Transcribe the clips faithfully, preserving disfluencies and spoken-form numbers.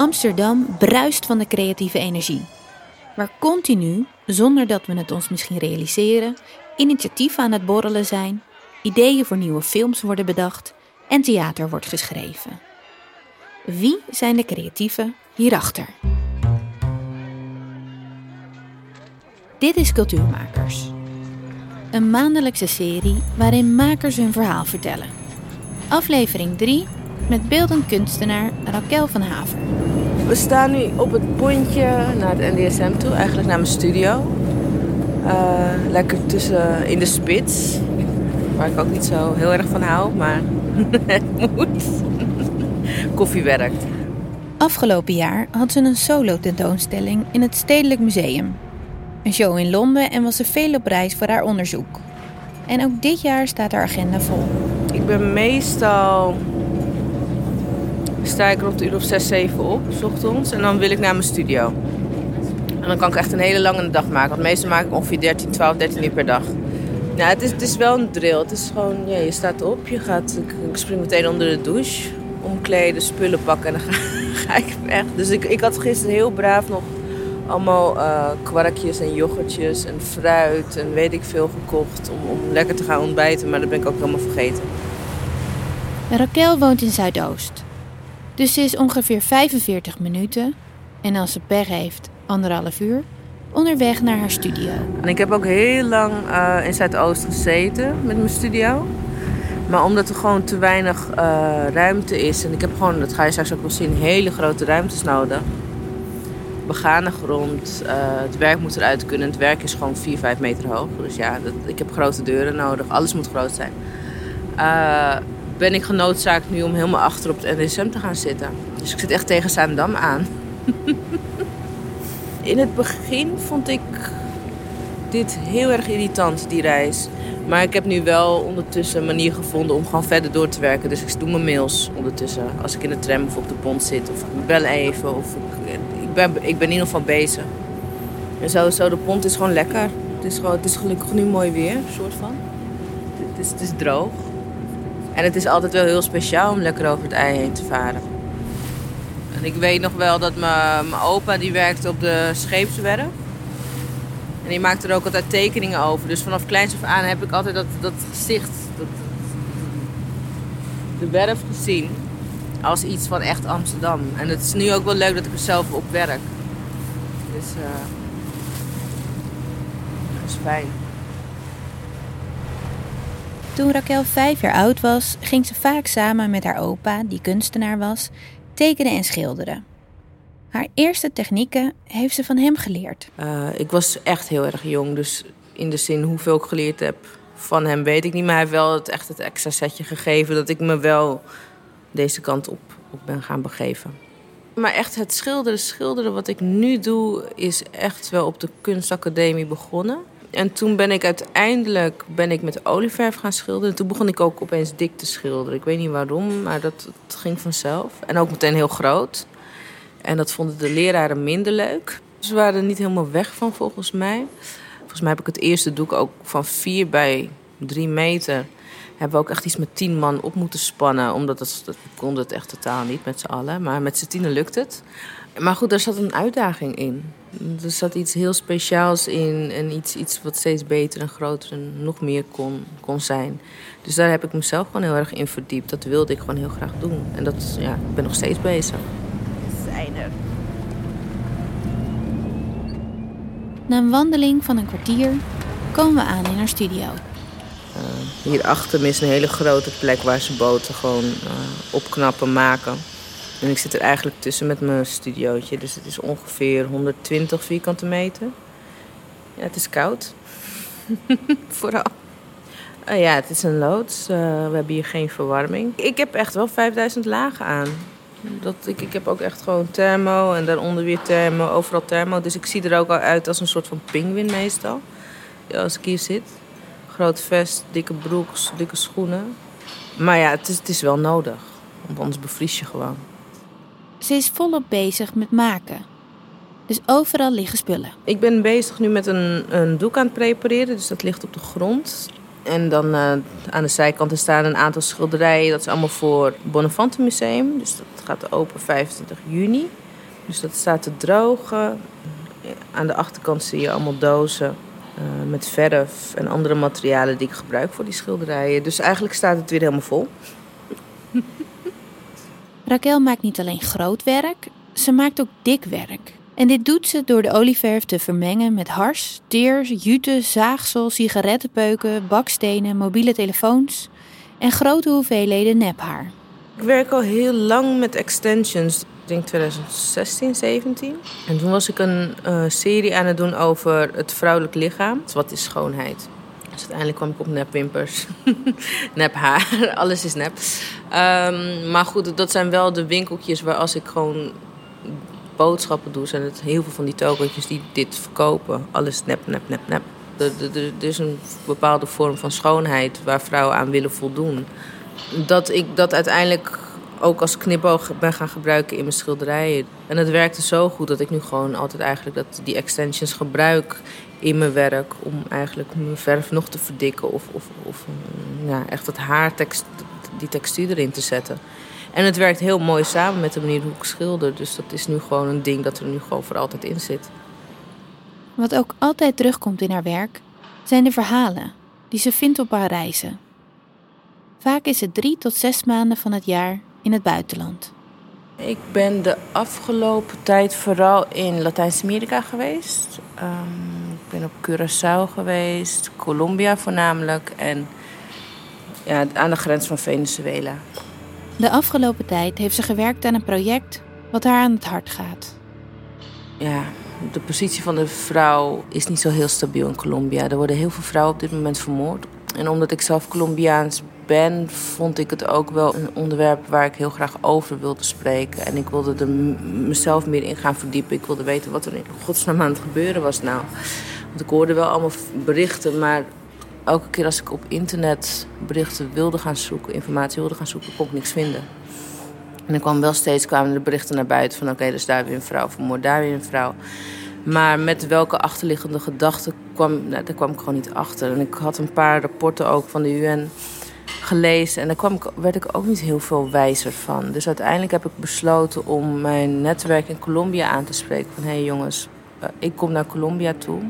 Amsterdam bruist van de creatieve energie. Waar continu, zonder dat we het ons misschien realiseren, initiatieven aan het borrelen zijn, ideeën voor nieuwe films worden bedacht en theater wordt geschreven. Wie zijn de creatieven hierachter? Dit is Cultuurmakers. Een maandelijkse serie waarin makers hun verhaal vertellen. Aflevering drie met beeldend kunstenaar Raquel van Haver. We staan nu op het pontje naar het N D S M toe, eigenlijk naar mijn studio. Uh, lekker tussen in de spits, waar ik ook niet zo heel erg van hou, maar het moet. Koffie werkt. Afgelopen jaar had ze een solo-tentoonstelling in het Stedelijk Museum. Een show in Londen en was ze veel op reis voor haar onderzoek. En ook dit jaar staat haar agenda vol. Ik ben meestal... sta ik er op de uur of zes, zeven op, 's ochtends. En dan wil ik naar mijn studio. En dan kan ik echt een hele lange dag maken. Want meestal maak ik ongeveer dertien, twaalf, dertien uur per dag. Nou, het is, het is wel een drill. Het is gewoon, ja, je staat op, je gaat... Ik, ik spring meteen onder de douche, omkleden, spullen pakken en dan ga, ga ik weg. Dus ik, ik had gisteren heel braaf nog allemaal uh, kwarkjes en yoghurtjes en fruit en weet ik veel gekocht om, om lekker te gaan ontbijten. Maar dat ben ik ook helemaal vergeten. Raquel woont in Zuidoost. Dus ze is ongeveer vijfenveertig minuten en als ze pech heeft anderhalf uur onderweg naar haar studio. En ik heb ook heel lang uh, in Zuidoost gezeten met mijn studio. Maar omdat er gewoon te weinig uh, ruimte is. En ik heb gewoon, dat ga je straks ook wel zien, hele grote ruimtes nodig. Begane grond, uh, het werk moet eruit kunnen. Het werk is gewoon vier, vijf meter hoog. Dus ja, dat, ik heb grote deuren nodig. Alles moet groot zijn. Uh, ben ik genoodzaakt nu om helemaal achter op het N D S M te gaan zitten. Dus ik zit echt tegen Zaandam aan. In het begin vond ik dit heel erg irritant, die reis. Maar ik heb nu wel ondertussen een manier gevonden om gewoon verder door te werken. Dus ik doe mijn mails ondertussen. Als ik in de tram of op de pont zit of ik bel even. Of ik, ik, ben, ik ben in ieder geval bezig. En zo, zo de pont is gewoon lekker. Het is, gewoon, het is gelukkig nu mooi weer, soort van. Het is, het is droog. En het is altijd wel heel speciaal om lekker over het ei heen te varen. En ik weet nog wel dat mijn opa, die werkte op de scheepswerf. En die maakt er ook altijd tekeningen over. Dus vanaf kleins af aan heb ik altijd dat, dat gezicht, dat, de werf gezien, als iets van echt Amsterdam. En het is nu ook wel leuk dat ik er zelf op werk. Dus uh, dat is fijn. Toen Raquel vijf jaar oud was, ging ze vaak samen met haar opa, die kunstenaar was, tekenen en schilderen. Haar eerste technieken heeft ze van hem geleerd. Uh, ik was echt heel erg jong, dus in de zin hoeveel ik geleerd heb van hem weet ik niet. Maar hij heeft wel het, echt het extra setje gegeven dat ik me wel deze kant op, op ben gaan begeven. Maar echt het schilderen, schilderen wat ik nu doe, is echt wel op de kunstacademie begonnen. En toen ben ik uiteindelijk ben ik met olieverf gaan schilderen. En toen begon ik ook opeens dik te schilderen. Ik weet niet waarom, maar dat, dat ging vanzelf. En ook meteen heel groot. En dat vonden de leraren minder leuk. Ze waren er niet helemaal weg van, volgens mij. Volgens mij heb ik het eerste doek ook van vier bij drie meter... hebben we ook echt iets met tien man op moeten spannen. Omdat dat, dat kon het echt totaal niet met z'n allen. Maar met z'n tienen lukt het. Maar goed, daar zat een uitdaging in. Er zat iets heel speciaals in. En iets, iets wat steeds beter en groter en nog meer kon, kon zijn. Dus daar heb ik mezelf gewoon heel erg in verdiept. Dat wilde ik gewoon heel graag doen. En dat, ja, ik ben nog steeds bezig. Na een wandeling van een kwartier komen we aan in haar studio. Uh, hierachter is een hele grote plek waar ze boten gewoon uh, opknappen maken. En ik zit er eigenlijk tussen met mijn studiootje. Dus het is ongeveer honderdtwintig vierkante meter. Ja, het is koud. Vooral. Uh, ja, het is een loods. Uh, we hebben hier geen verwarming. Ik heb echt wel vijfduizend lagen aan. Dat, ik, ik heb ook echt gewoon thermo en daaronder weer thermo, overal thermo. Dus ik zie er ook al uit als een soort van pinguïn meestal. Ja, als ik hier zit. Groot vest, dikke broek, dikke schoenen. Maar ja, het is, het is wel nodig. Want anders bevries je gewoon. Ze is volop bezig met maken. Dus overal liggen spullen. Ik ben bezig nu met een, een doek aan het prepareren. Dus dat ligt op de grond. En dan uh, aan de zijkanten staan een aantal schilderijen. Dat is allemaal voor het BonnefantenMuseum. Dus dat gaat open vijfentwintig juni. Dus dat staat te drogen. Aan de achterkant zie je allemaal dozen uh, met verf en andere materialen die ik gebruik voor die schilderijen. Dus eigenlijk staat het weer helemaal vol. Raquel maakt niet alleen groot werk, ze maakt ook dik werk. En dit doet ze door de olieverf te vermengen met hars, teer, jute, zaagsel, sigarettenpeuken, bakstenen, mobiele telefoons en grote hoeveelheden nephaar. Ik werk al heel lang met extensions. Ik denk twintig zestien, zeventien. En toen was ik een uh, serie aan het doen over het vrouwelijk lichaam. Dus wat is schoonheid? Dus uiteindelijk kwam ik op nepwimpers, nephaar, alles is nep. Um, maar goed, dat zijn wel de winkeltjes waar als ik gewoon boodschappen doe, zijn het heel veel van die tokentjes die dit verkopen. Alles nep, nep, nep, nep. Er, er, er is een bepaalde vorm van schoonheid waar vrouwen aan willen voldoen. Dat ik dat uiteindelijk ook als knipoog ben gaan gebruiken in mijn schilderijen. En het werkte zo goed dat ik nu gewoon altijd eigenlijk dat die extensions gebruik in mijn werk om eigenlijk mijn verf nog te verdikken of, of, of ja, echt dat haar, text, die textuur erin te zetten. En het werkt heel mooi samen met de manier hoe ik schilder. Dus dat is nu gewoon een ding dat er nu gewoon voor altijd in zit. Wat ook altijd terugkomt in haar werk zijn de verhalen die ze vindt op haar reizen. Vaak is het drie tot zes maanden van het jaar in het buitenland. Ik ben de afgelopen tijd vooral in Latijns-Amerika geweest. Um, ik ben op Curaçao geweest, Colombia voornamelijk en ja, aan de grens van Venezuela. De afgelopen tijd heeft ze gewerkt aan een project wat haar aan het hart gaat. Ja, de positie van de vrouw is niet zo heel stabiel in Colombia. Er worden heel veel vrouwen op dit moment vermoord. En omdat ik zelf Colombiaans ben, vond ik het ook wel een onderwerp waar ik heel graag over wilde spreken. En ik wilde er m- mezelf meer in gaan verdiepen. Ik wilde weten wat er in godsnaam aan het gebeuren was nou. Want ik hoorde wel allemaal berichten, maar elke keer als ik op internet berichten wilde gaan zoeken, informatie wilde gaan zoeken, kon ik niks vinden. En er kwam wel steeds, kwamen de berichten naar buiten van oké, okay, dus daar weer een vrouw vermoord, daar weer een vrouw. Maar met welke achterliggende gedachten kwam, nou, daar kwam ik gewoon niet achter. En ik had een paar rapporten ook van de U N gelezen en daar kwam ik, werd ik ook niet heel veel wijzer van. Dus uiteindelijk heb ik besloten om mijn netwerk in Colombia aan te spreken. Van hé hey jongens, uh, ik kom naar Colombia toe.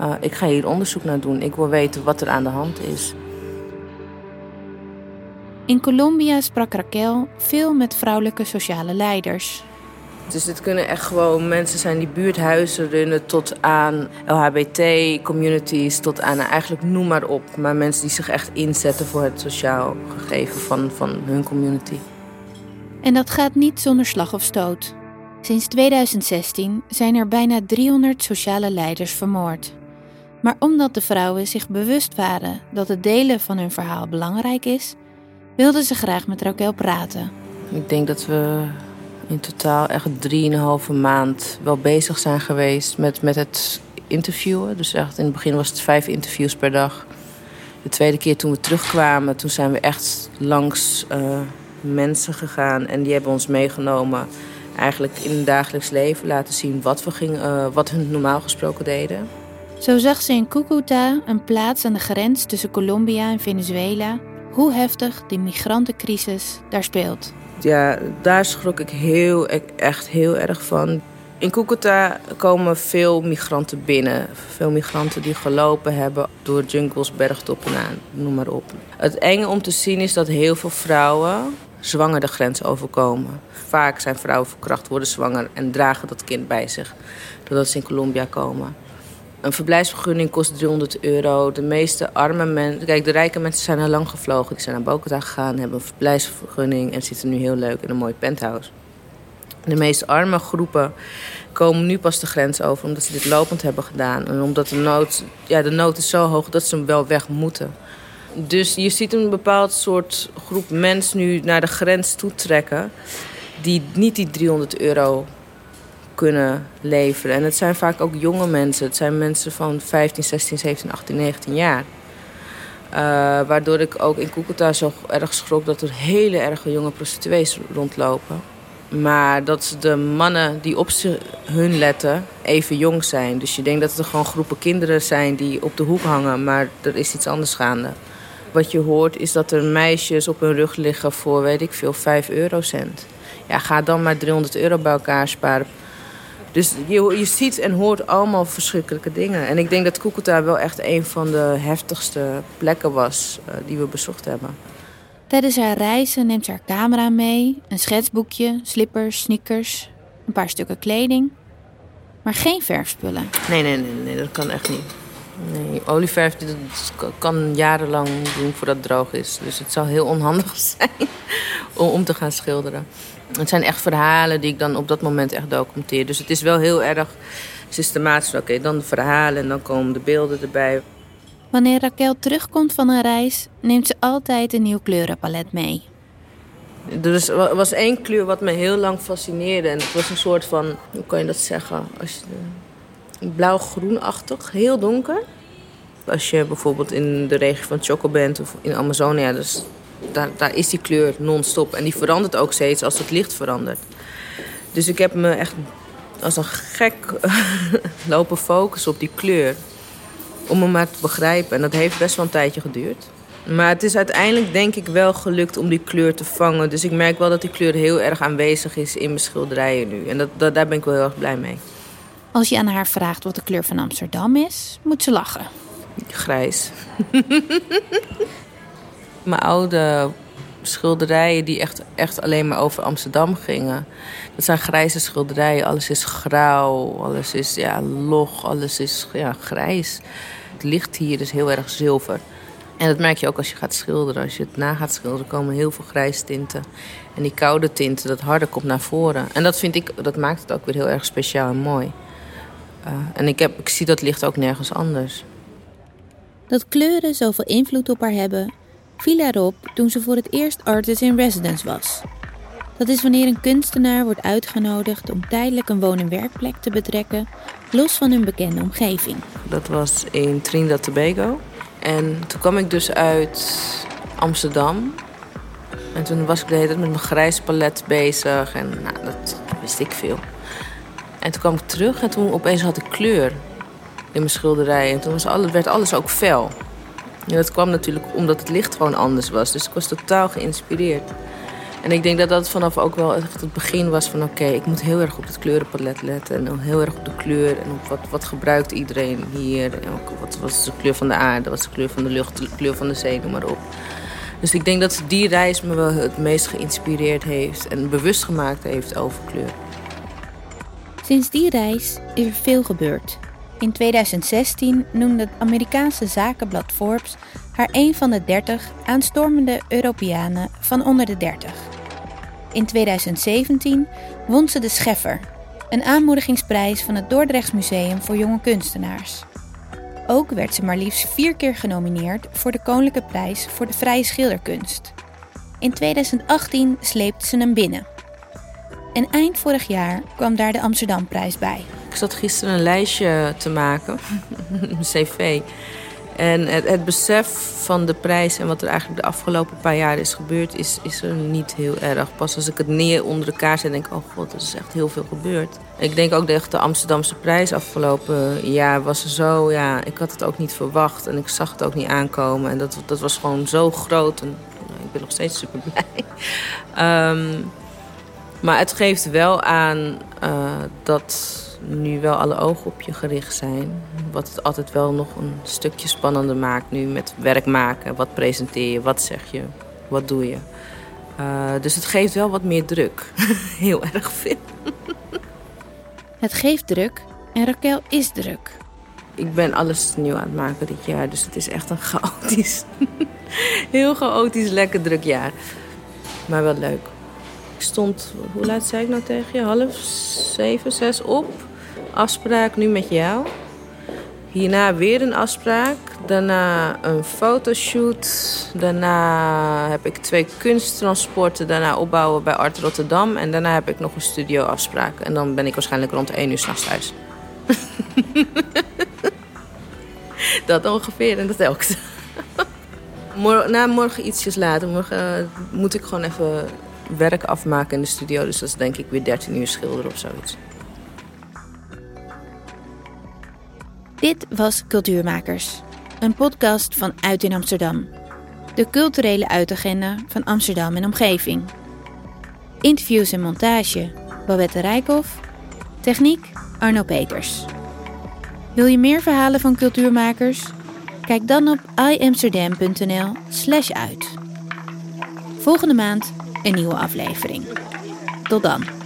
Uh, ik ga hier onderzoek naar doen. Ik wil weten wat er aan de hand is. In Colombia sprak Raquel veel met vrouwelijke sociale leiders. Dus dit kunnen echt gewoon mensen zijn die buurthuizen runnen tot aan L H B T-communities, tot aan eigenlijk noem maar op. Maar mensen die zich echt inzetten voor het sociaal gegeven van, van hun community. En dat gaat niet zonder slag of stoot. Sinds tweeduizend zestien zijn er bijna driehonderd sociale leiders vermoord. Maar omdat de vrouwen zich bewust waren dat het delen van hun verhaal belangrijk is, wilden ze graag met Raquel praten. Ik denk dat we in totaal echt drieënhalve maand wel bezig zijn geweest met, met het interviewen. Dus echt in het begin was het vijf interviews per dag. De tweede keer toen we terugkwamen, toen zijn we echt langs uh, mensen gegaan en die hebben ons meegenomen. Eigenlijk in het dagelijks leven laten zien wat we gingen, uh, wat hun normaal gesproken deden. Zo zag ze in Cúcuta, een plaats aan de grens tussen Colombia en Venezuela, hoe heftig die migrantencrisis daar speelt. Ja, daar schrok ik heel, echt heel erg van. In Cúcuta komen veel migranten binnen. Veel migranten die gelopen hebben door jungles, bergtoppen aan, noem maar op. Het enge om te zien is dat heel veel vrouwen zwanger de grens overkomen. Vaak zijn vrouwen verkracht, worden zwanger en dragen dat kind bij zich, doordat ze in Colombia komen. Een verblijfsvergunning kost driehonderd euro. De meeste arme mensen... Kijk, de rijke mensen zijn al lang gevlogen. Die zijn naar Bogota gegaan, hebben een verblijfsvergunning en zitten nu heel leuk in een mooi penthouse. De meest arme groepen komen nu pas de grens over omdat ze dit lopend hebben gedaan. En omdat de nood, ja, de nood is zo hoog dat ze hem wel weg moeten. Dus je ziet een bepaald soort groep mensen nu naar de grens toe trekken die niet die driehonderd euro kunnen leveren. En het zijn vaak ook jonge mensen. Het zijn mensen van vijftien, zestien, zeventien, achttien, negentien jaar. Uh, waardoor ik ook in Cúcuta zo erg schrok dat er hele erge jonge prostituees rondlopen. Maar dat de mannen die op ze, hun letten even jong zijn. Dus je denkt dat er gewoon groepen kinderen zijn die op de hoek hangen, maar er is iets anders gaande. Wat je hoort is dat er meisjes op hun rug liggen voor, weet ik veel, vijf eurocent. Ja, ga dan maar driehonderd euro bij elkaar sparen. Dus je, je ziet en hoort allemaal verschrikkelijke dingen. En ik denk dat Cúcuta wel echt een van de heftigste plekken was uh, die we bezocht hebben. Tijdens haar reizen neemt ze haar camera mee, een schetsboekje, slippers, sneakers, een paar stukken kleding. Maar geen verfspullen. Nee, nee, nee, nee, dat kan echt niet. Nee, olieverf dat kan jarenlang doen voordat het droog is. Dus het zal heel onhandig zijn om, om te gaan schilderen. Het zijn echt verhalen die ik dan op dat moment echt documenteer. Dus het is wel heel erg systematisch. Oké, okay, dan de verhalen en dan komen de beelden erbij. Wanneer Raquel terugkomt van een reis, neemt ze altijd een nieuw kleurenpalet mee. Dus er was één kleur wat me heel lang fascineerde. En het was een soort van, hoe kan je dat zeggen? Als je, blauw-groenachtig, heel donker. Als je bijvoorbeeld in de regio van Chocó bent of in Amazonia... Dus daar, daar is die kleur non-stop. En die verandert ook steeds als het licht verandert. Dus ik heb me echt als een gek lopen focussen op die kleur. Om me maar te begrijpen. En dat heeft best wel een tijdje geduurd. Maar het is uiteindelijk denk ik wel gelukt om die kleur te vangen. Dus ik merk wel dat die kleur heel erg aanwezig is in mijn schilderijen nu. En dat, dat, daar ben ik wel heel erg blij mee. Als je aan haar vraagt wat de kleur van Amsterdam is, moet ze lachen. Grijs. Mijn oude schilderijen die echt, echt alleen maar over Amsterdam gingen. Dat zijn grijze schilderijen. Alles is grauw, alles is ja, log, alles is ja, grijs. Het licht hier is heel erg zilver. En dat merk je ook als je gaat schilderen. Als je het na gaat schilderen, komen heel veel grijze tinten. En die koude tinten, dat harde komt naar voren. En dat vind ik, dat maakt het ook weer heel erg speciaal en mooi. Uh, en ik, heb, ik zie dat licht ook nergens anders. Dat kleuren zoveel invloed op haar hebben, viel erop toen ze voor het eerst artist in residence was. Dat is wanneer een kunstenaar wordt uitgenodigd om tijdelijk een woon- en werkplek te betrekken, los van hun bekende omgeving. Dat was in Trinidad Tobago. En toen kwam ik dus uit Amsterdam. En toen was ik de hele tijd met mijn grijs palet bezig. En nou, dat wist ik veel. En toen kwam ik terug en toen opeens had ik kleur in mijn schilderij. En toen was alles, werd alles ook fel. En dat kwam natuurlijk omdat het licht gewoon anders was. Dus ik was totaal geïnspireerd. En ik denk dat dat vanaf ook wel echt het begin was van... oké, okay, ik moet heel erg op het kleurenpalet letten. En heel erg op de kleur. En op wat, wat gebruikt iedereen hier. En ook wat, wat is de kleur van de aarde? Wat is de kleur van de lucht? De kleur van de zee? Noem maar op. Dus ik denk dat die reis me wel het meest geïnspireerd heeft. En bewust gemaakt heeft over kleur. Sinds die reis is er veel gebeurd. In tweeduizend zestien noemde het Amerikaanse zakenblad Forbes... haar een van de dertig aanstormende Europeanen van onder de dertig. In tweeduizend zeventien won ze de Scheffer, een aanmoedigingsprijs van het Dordrechts Museum voor jonge kunstenaars. Ook werd ze maar liefst vier keer genomineerd voor de Koninklijke Prijs voor de Vrije Schilderkunst. In tweeduizend achttien sleepte ze hem binnen. En eind vorig jaar kwam daar de Amsterdam prijs bij. Ik zat gisteren een lijstje te maken, een cv... En het, het besef van de prijs en wat er eigenlijk de afgelopen paar jaar is gebeurd... is, is er niet heel erg. Pas als ik het neer onder elkaar zet, denk ik... oh god, er is echt heel veel gebeurd. Ik denk ook dat de Amsterdamse prijs afgelopen jaar was er zo... ja, ik had het ook niet verwacht en ik zag het ook niet aankomen. En dat, dat was gewoon zo groot. En, nou, ik ben nog steeds super blij. Um, maar het geeft wel aan uh, dat... nu wel alle ogen op je gericht zijn. Wat het altijd wel nog een stukje spannender maakt nu met werk maken. Wat presenteer je, wat zeg je, wat doe je. Uh, dus het geeft wel wat meer druk. Heel erg veel. Het geeft druk en Raquel is druk. Ik ben alles nieuw aan het maken dit jaar. Dus het is echt een chaotisch, heel chaotisch, lekker druk jaar. Maar wel leuk. Ik stond, hoe laat zei ik nou tegen je? Half zeven, zes op. Afspraak nu met jou. Hierna weer een afspraak. Daarna een fotoshoot. Daarna heb ik twee kunsttransporten. Daarna opbouwen bij Art Rotterdam. En daarna heb ik nog een studioafspraak. En dan ben ik waarschijnlijk rond één uur 's nachts thuis. Dat ongeveer en dat elke dag. Mor- na morgen ietsjes later. Morgen uh, moet ik gewoon even... werk afmaken in de studio, dus dat is denk ik weer dertien uur schilderen of zoiets. Dit was Cultuurmakers, een podcast van Uit in Amsterdam. De culturele uitagenda van Amsterdam en omgeving. Interviews en montage Babette Rijkoff. Techniek Arno Peters. Wil je meer verhalen van cultuurmakers? Kijk dan op iamsterdam.nl slash uit. Volgende maand een nieuwe aflevering. Tot dan.